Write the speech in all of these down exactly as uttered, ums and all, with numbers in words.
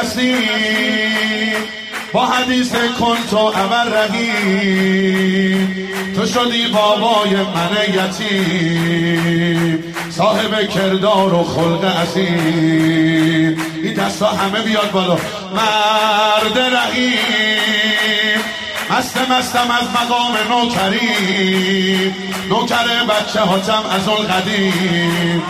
نصیب با حدیث کن تو عمر رحیم، تو شدی بابای من یتیم، صاحب کردار و خلق عظیم. این دستا همه بیاد بالا. مرد رحیم مستم مستم از مقام نوکری، نوکر بچه هاتم از القدیم،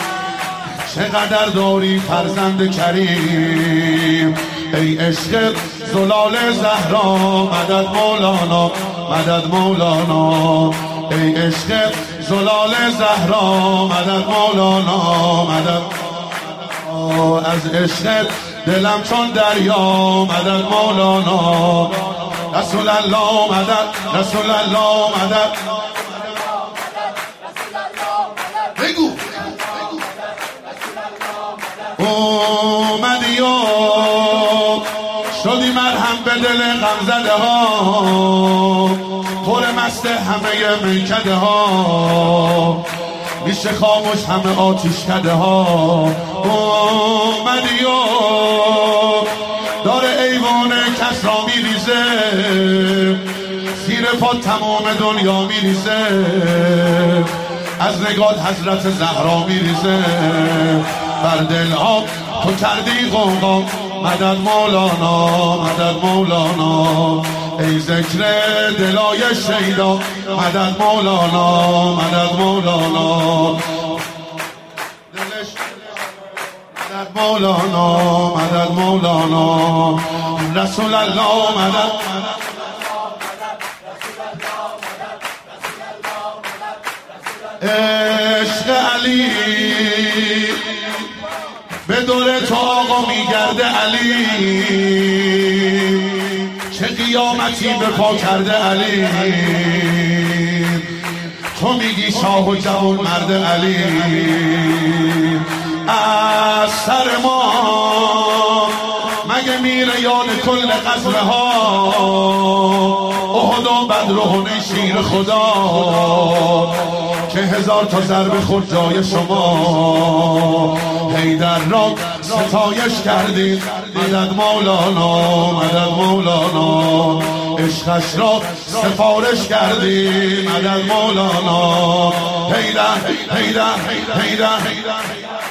چقدر داری فرزند کریم. ای عشق زلال زهرا مدد مولانا مدد مولانا، ای عشق زلال زهرا مدد مولانا مدد مولانا. از عشق دلم چون دریا مدد مولانا، رسول الله مدد رسول الله مدد. بگو اومدی و شدی مرهم به دل غمزده ها، پر مست همه میکده ها، میشه خاموش همه آتیش کده ها. اومدی و داره ایوان کس را میریزه، سیر پا تمام دنیا میریزه، از نگات حضرت زهرا میریزه، بر دلها تو کردی قوقا مدد مولانا مدد مولانا. ای ذکر دلای شیدا مدد مولانا مدد مولانا، مدد مولانا مدد مولانا. رسول الله مدد عشق علی به دور تو آقا میگرده علی، چه قیامتی به پا کرده علی، تو میگی شاه و جوان مرد علی. از سر ما مگه میره یاد کل قصره ها، احد و بدر و حنین شیر خدا، که هزار تا ضرب خود جای شما، حیدر را ستایش کردید مدد مولانا مدد مولانا، عشقش را سفارش کردید مدد مولانا. حیدر حیدر حیدر حیدر